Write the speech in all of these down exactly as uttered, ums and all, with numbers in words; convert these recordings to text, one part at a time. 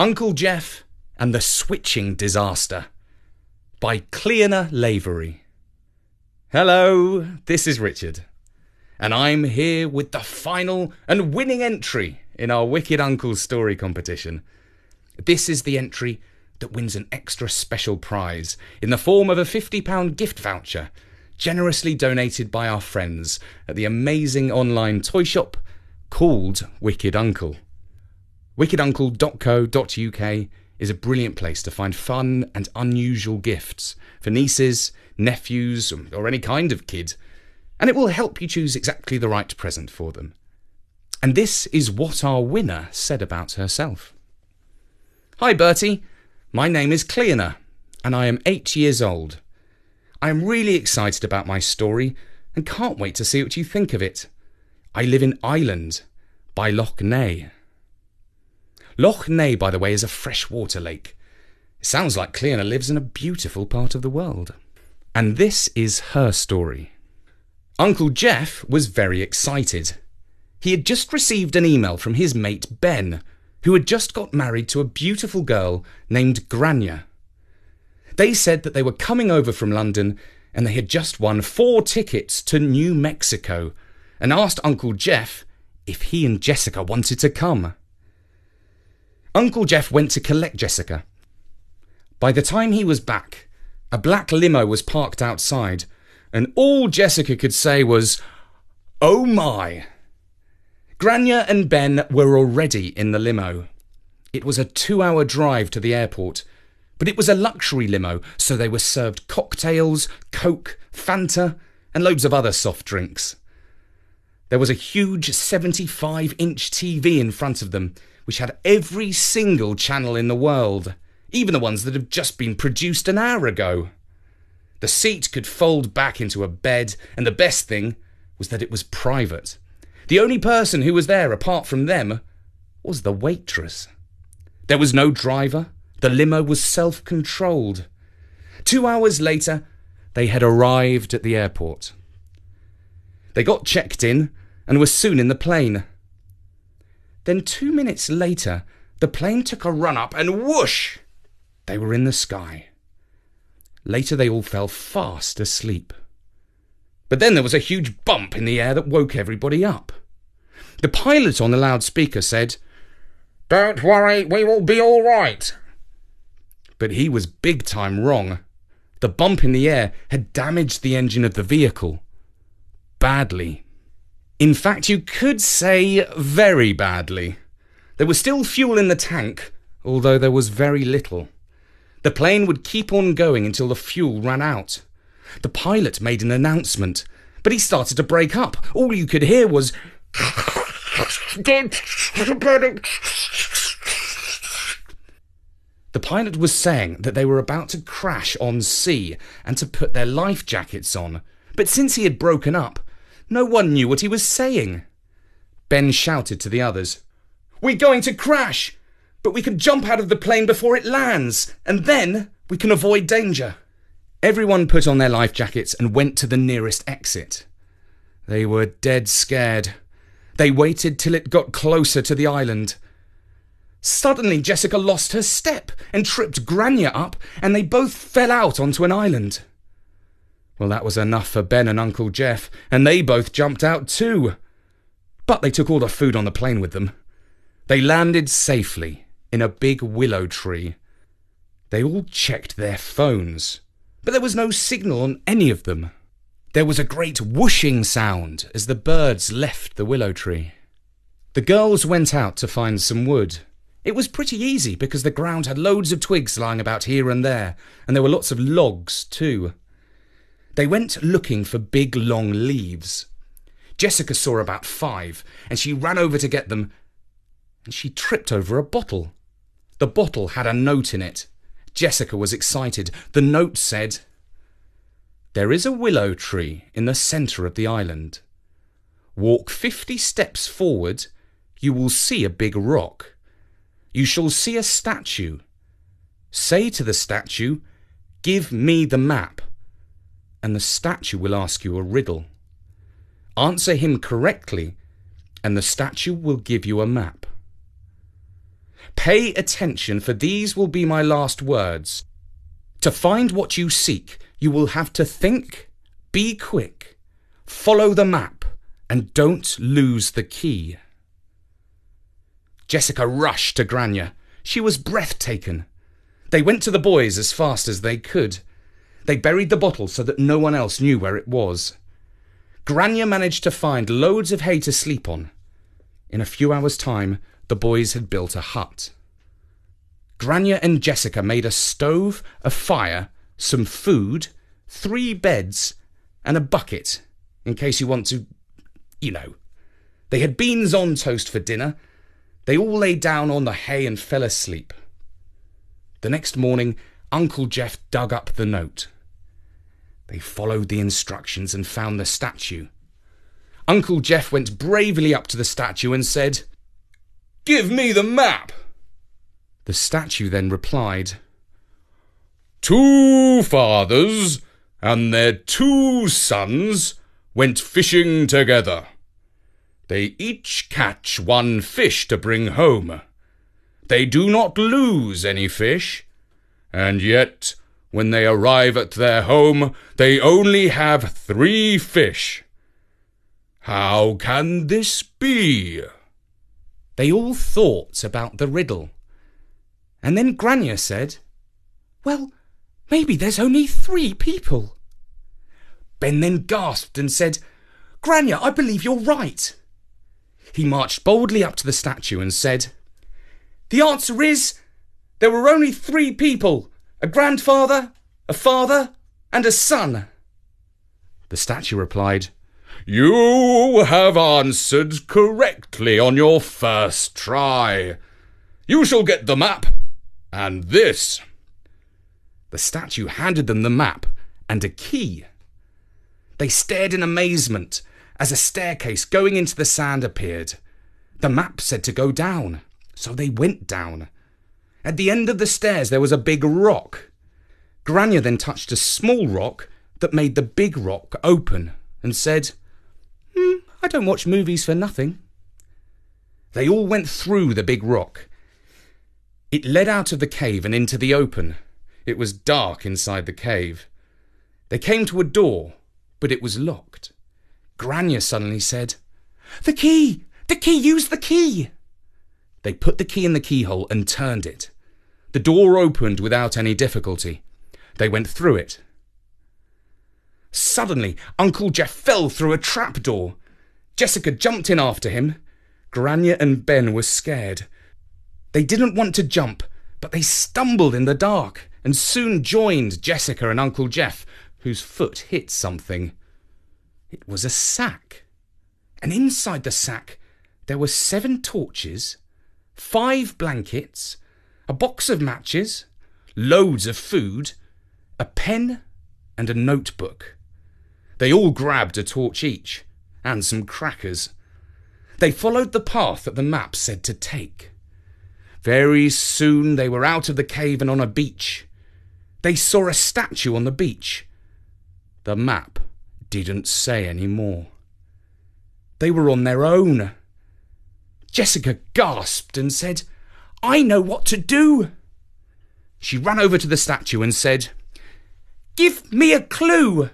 Uncle Jeff and the Switching Disaster by Cleona Lavery. Hello, this is Richard, and I'm here with the final and winning entry in our Wicked Uncle story competition. This is the entry that wins an extra special prize in the form of a fifty pound gift voucher generously donated by our friends at the amazing online toy shop called Wicked Uncle. wicked uncle dot co dot U K is a brilliant place to find fun and unusual gifts for nieces, nephews, or any kind of kid, and it will help you choose exactly the right present for them. And this is what our winner said about herself. Hi Bertie, my name is Cleona and I am eight years old. I am really excited about my story and can't wait to see what you think of it. I live in Ireland by Lough Neagh. Lough Neagh, by the way, is a freshwater lake. It sounds like Cleona lives in a beautiful part of the world. And this is her story. Uncle Jeff was very excited. He had just received an email from his mate Ben, who had just got married to a beautiful girl named Gráinne. They said that they were coming over from London and they had just won four tickets to New Mexico and asked Uncle Jeff if he and Jessica wanted to come. Uncle Jeff went to collect Jessica. By the time he was back, a black limo was parked outside, and all Jessica could say was, "Oh my!" Gráinne and Ben were already in the limo. It was a two-hour drive to the airport, but it was a luxury limo, so they were served cocktails, Coke, Fanta, and loads of other soft drinks. There was a huge seventy-five inch T V in front of them, which had every single channel in the world, even the ones that have just been produced an hour ago. The seat could fold back into a bed, and the best thing was that it was private. The only person who was there apart from them was the waitress. There was no driver. The limo was self-controlled. Two hours later, they had arrived at the airport. They got checked in and were soon in the plane. Then two minutes later, the plane took a run-up and whoosh! They were in the sky. Later they all fell fast asleep. But then there was a huge bump in the air that woke everybody up. The pilot on the loudspeaker said, "Don't worry, we will be all right." But he was big time wrong. The bump in the air had damaged the engine of the vehicle. Badly. In fact, you could say very badly. There was still fuel in the tank, although there was very little. The plane would keep on going until the fuel ran out. The pilot made an announcement, but he started to break up. All you could hear was, The pilot was saying that they were about to crash on sea and to put their life jackets on, but since he had broken up, no one knew what he was saying. Ben shouted to the others, "We're going to crash, but we can jump out of the plane before it lands, and then we can avoid danger." Everyone put on their life jackets and went to the nearest exit. They were dead scared. They waited till it got closer to the island. Suddenly, Jessica lost her step and tripped Gráinne up, and they both fell out onto an island. Well, that was enough for Ben and Uncle Jeff, and they both jumped out too. But they took all the food on the plane with them. They landed safely in a big willow tree. They all checked their phones, but there was no signal on any of them. There was a great whooshing sound as the birds left the willow tree. The girls went out to find some wood. It was pretty easy because the ground had loads of twigs lying about here and there, and there were lots of logs too. They went looking for big, long leaves. Jessica saw about five, and she ran over to get them, and she tripped over a bottle. The bottle had a note in it. Jessica was excited. The note said, "There is a willow tree in the centre of the island. Walk fifty steps forward, you will see a big rock. You shall see a statue. Say to the statue, 'Give me the map,' and the statue will ask you a riddle. Answer him correctly, and the statue will give you a map." Pay attention, for these will be my last words. To find what you seek, you will have to think, be quick, follow the map, and don't lose the key. Jessica rushed to Gráinne. She was breath-taken. They went to the boys as fast as they could. They buried the bottle so that no one else knew where it was. Gráinne managed to find loads of hay to sleep on. In a few hours' time, the boys had built a hut. Gráinne and Jessica made a stove, a fire, some food, three beds, and a bucket, in case you want to, you know. They had beans on toast for dinner. They all lay down on the hay and fell asleep. The next morning, Uncle Jeff dug up the note. They followed the instructions and found the statue. Uncle Jeff went bravely up to the statue and said, "Give me the map." The statue then replied, "Two fathers and their two sons went fishing together. They each catch one fish to bring home. They do not lose any fish, and yet when they arrive at their home, they only have three fish. How can this be?" They all thought about the riddle, and then Gráinne said, "Well, maybe there's only three people." Ben then gasped and said, "Gráinne, I believe you're right." He marched boldly up to the statue and said, "The answer is, there were only three people, a grandfather, a father, and a son." The statue replied, "You have answered correctly on your first try. You shall get the map and this." The statue handed them the map and a key. They stared in amazement as a staircase going into the sand appeared. The map said to go down, so they went down. At the end of the stairs there was a big rock. Gráinne then touched a small rock that made the big rock open and said, hmm, "I don't watch movies for nothing." They all went through the big rock. It led out of the cave and into the open. It was dark inside the cave. They came to a door, but it was locked. Gráinne suddenly said, "The key! The key! Use the key!" They put the key in the keyhole and turned it. The door opened without any difficulty. They went through it. Suddenly, Uncle Jeff fell through a trapdoor. Jessica jumped in after him. Gráinne and Ben were scared. They didn't want to jump, but they stumbled in the dark and soon joined Jessica and Uncle Jeff, whose foot hit something. It was a sack, and inside the sack there were seven torches, five blankets, a box of matches, loads of food, a pen and a notebook. They all grabbed a torch each, and some crackers. They followed the path that the map said to take. Very soon they were out of the cave and on a beach. They saw a statue on the beach. The map didn't say any more. They were on their own. Jessica gasped and said, "I know what to do." She ran over to the statue and said, "Give me a clue."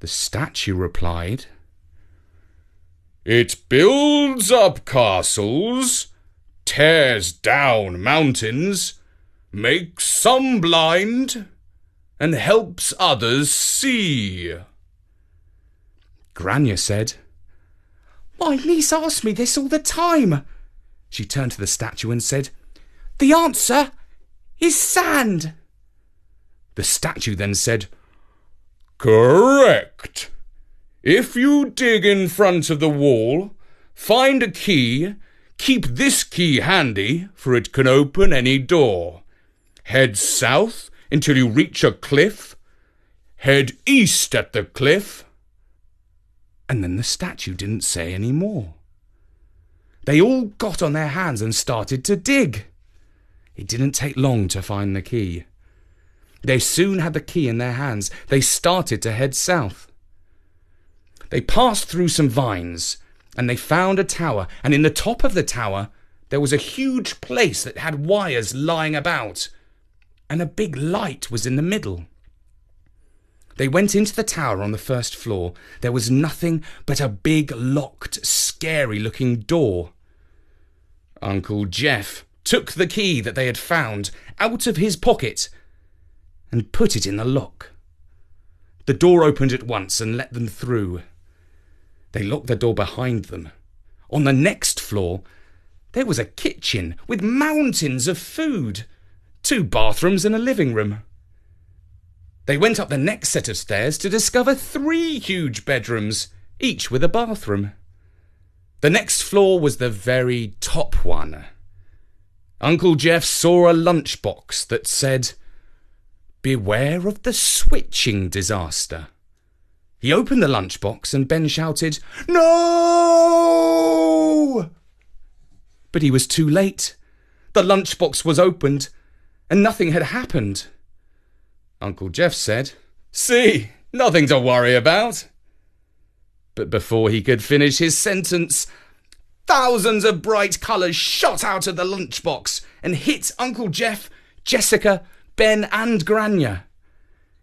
The statue replied, "It builds up castles, tears down mountains, makes some blind, and helps others see." Gráinne said, "My niece asks me this all the time." She turned to the statue and said, "The answer is sand." The statue then said, "Correct. If you dig in front of the wall, find a key, keep this key handy, for it can open any door. Head south until you reach a cliff. Head east at the cliff." And then the statue didn't say any more. They all got on their hands and started to dig. It didn't take long to find the key. They soon had the key in their hands. They started to head south. They passed through some vines, and they found a tower, and in the top of the tower There was a huge place that had wires lying about, and a big light was in the middle. They went into the tower on the first floor. There was nothing but a big, locked, scary-looking door. Uncle Jeff took the key that they had found out of his pocket and put it in the lock. The door opened at once and let them through. They locked the door behind them. On the next floor, there was a kitchen with mountains of food, two bathrooms and a living room. They went up the next set of stairs to discover three huge bedrooms, each with a bathroom. The next floor was the very top one. Uncle Jeff saw a lunchbox that said, "Beware of the switching disaster." He opened the lunchbox and Ben shouted, "No!" But he was too late. The lunchbox was opened and nothing had happened. Uncle Jeff said, "See, nothing to worry about." But before he could finish his sentence, thousands of bright colours shot out of the lunchbox and hit Uncle Jeff, Jessica, Ben and Gráinne.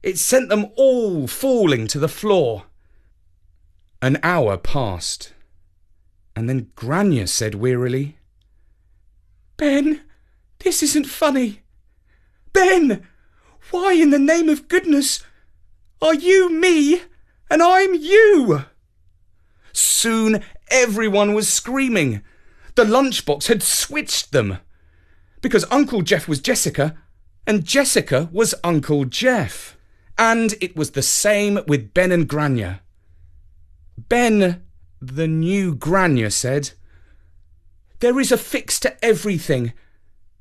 It sent them all falling to the floor. An hour passed, and then Gráinne said wearily, "Ben, this isn't funny. Ben, why in the name of goodness are you me and I'm you?" Soon everyone was screaming. The lunchbox had switched them, because Uncle Jeff was Jessica and Jessica was Uncle Jeff. And it was the same with Ben and Gráinne. Ben, the new Gráinne, said, "There is a fix to everything.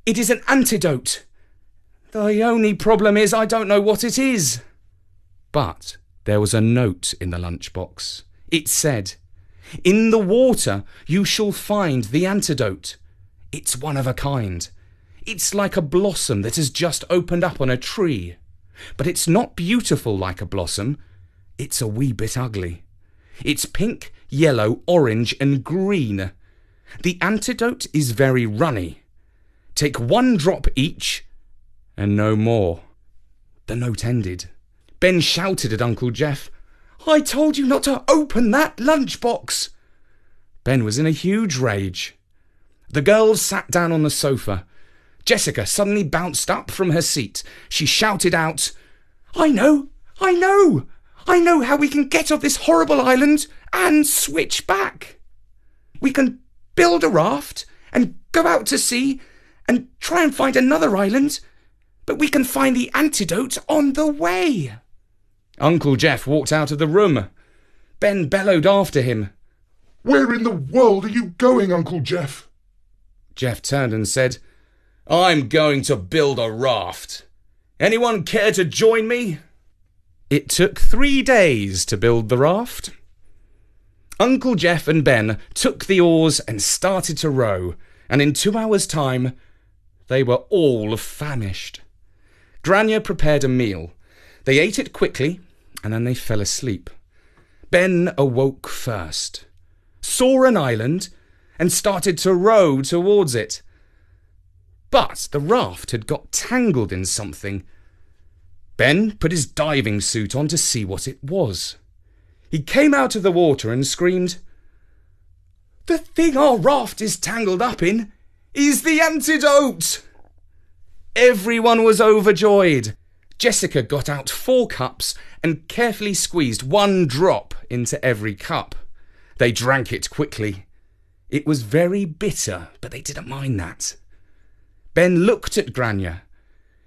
It is an antidote. The only problem is I don't know what it is." But there was a note in the lunchbox. It said, "In the water you shall find the antidote. It's one of a kind. It's like a blossom that has just opened up on a tree. But it's not beautiful like a blossom, it's a wee bit ugly. It's pink, yellow, orange and green. The antidote is very runny. Take one drop each and no more." The note ended. Ben shouted at Uncle Jeff, "I told you not to open that lunchbox." Ben was in a huge rage. The girls sat down on the sofa. Jessica suddenly bounced up from her seat. She shouted out, "I know, I know, I know how we can get off this horrible island and switch back. We can build a raft and go out to sea and try and find another island, but we can find the antidote on the way." Uncle Jeff walked out of the room. Ben bellowed after him, "Where in the world are you going, Uncle Jeff?" Jeff turned and said, "I'm going to build a raft. Anyone care to join me?" It took three days to build the raft. Uncle Jeff and Ben took the oars and started to row, and in two hours' time, they were all famished. Gráinne prepared a meal. They ate it quickly, and then they fell asleep. Ben awoke first, saw an island, and started to row towards it. But the raft had got tangled in something. Ben put his diving suit on to see what it was. He came out of the water and screamed, "The thing our raft is tangled up in is the antidote!" Everyone was overjoyed. Jessica got out four cups and carefully squeezed one drop into every cup. They drank it quickly. It was very bitter, but they didn't mind that. Ben looked at Gráinne.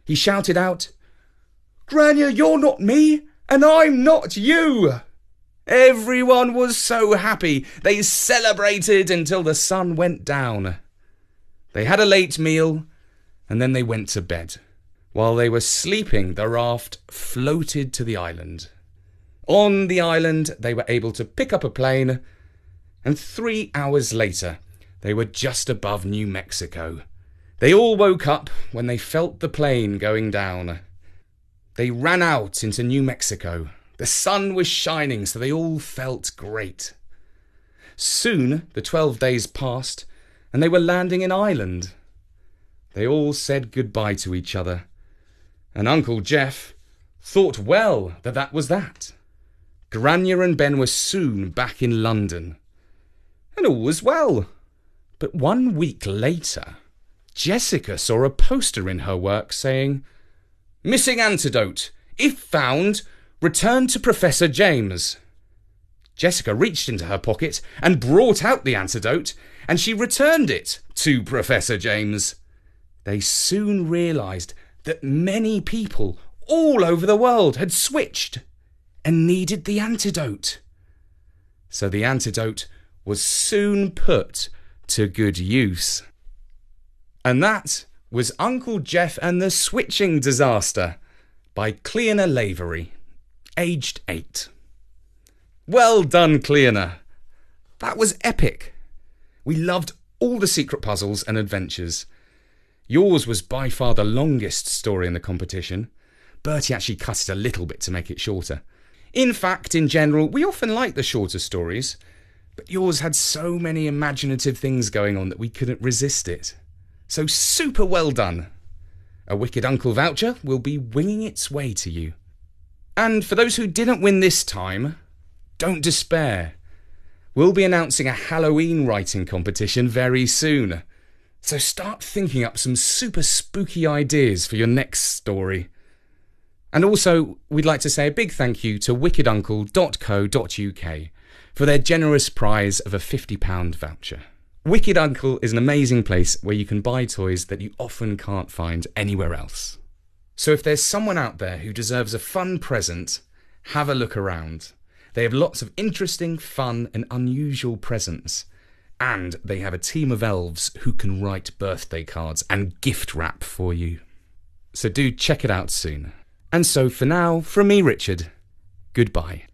He shouted out, "Gráinne, you're not me, and I'm not you!" Everyone was so happy. They celebrated until the sun went down. They had a late meal, and then they went to bed. While they were sleeping, the raft floated to the island. On the island, they were able to pick up a plane, and three hours later, they were just above New Mexico. They all woke up when they felt the plane going down. They ran out into New Mexico. The sun was shining, so they all felt great. Soon the twelve days passed, and they were landing in Ireland. They all said goodbye to each other, and Uncle Geoff thought well that that was that. Grania and Ben were soon back in London, and all was well. But one week later, Jessica saw a poster in her work saying, "Missing antidote. If found, return to Professor James." Jessica reached into her pocket and brought out the antidote, and she returned it to Professor James. They soon realised that many people all over the world had switched and needed the antidote. So the antidote was soon put to good use. And that was Uncle Geoff and the Switching Disaster by Cleona Lavery, aged eight. Well done, Cleona. That was epic. We loved all the secret puzzles and adventures. Yours was by far the longest story in the competition. Bertie actually cut it a little bit to make it shorter. In fact, in general, we often like the shorter stories, but yours had so many imaginative things going on that we couldn't resist it. So super well done. A Wicked Uncle voucher will be winging its way to you. And for those who didn't win this time, don't despair. We'll be announcing a Halloween writing competition very soon. So start thinking up some super spooky ideas for your next story. And also, we'd like to say a big thank you to wicked uncle dot co dot U K for their generous prize of a fifty pound voucher. Wicked Uncle is an amazing place where you can buy toys that you often can't find anywhere else. So if there's someone out there who deserves a fun present, have a look around. They have lots of interesting, fun and unusual presents. And they have a team of elves who can write birthday cards and gift wrap for you. So do check it out soon. And so for now, from me, Richard, goodbye.